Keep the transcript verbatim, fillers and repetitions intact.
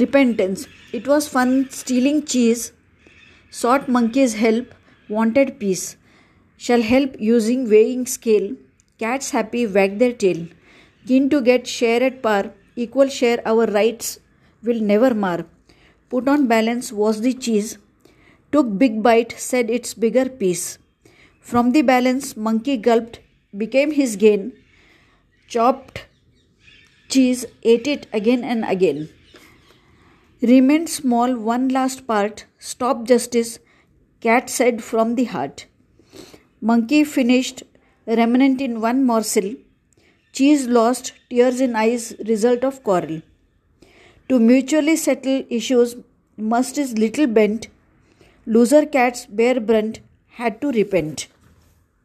repentance. It was fun stealing cheese, sought monkey's help, wanted peace, shall help using weighing scale, cats happy wag their tail, keen to get share at par, equal share our rights will never mar, put on balance was the cheese, took big bite said it's bigger piece, from the balance monkey gulped became his gain, chopped cheese ate it again and again, remained small one last part, stop justice, cat said from the heart, monkey finished remnant in one morsel, cheese lost, tears in eyes, result of quarrel. To mutually settle issues, must is little bent, loser cats bear brunt, had to repent.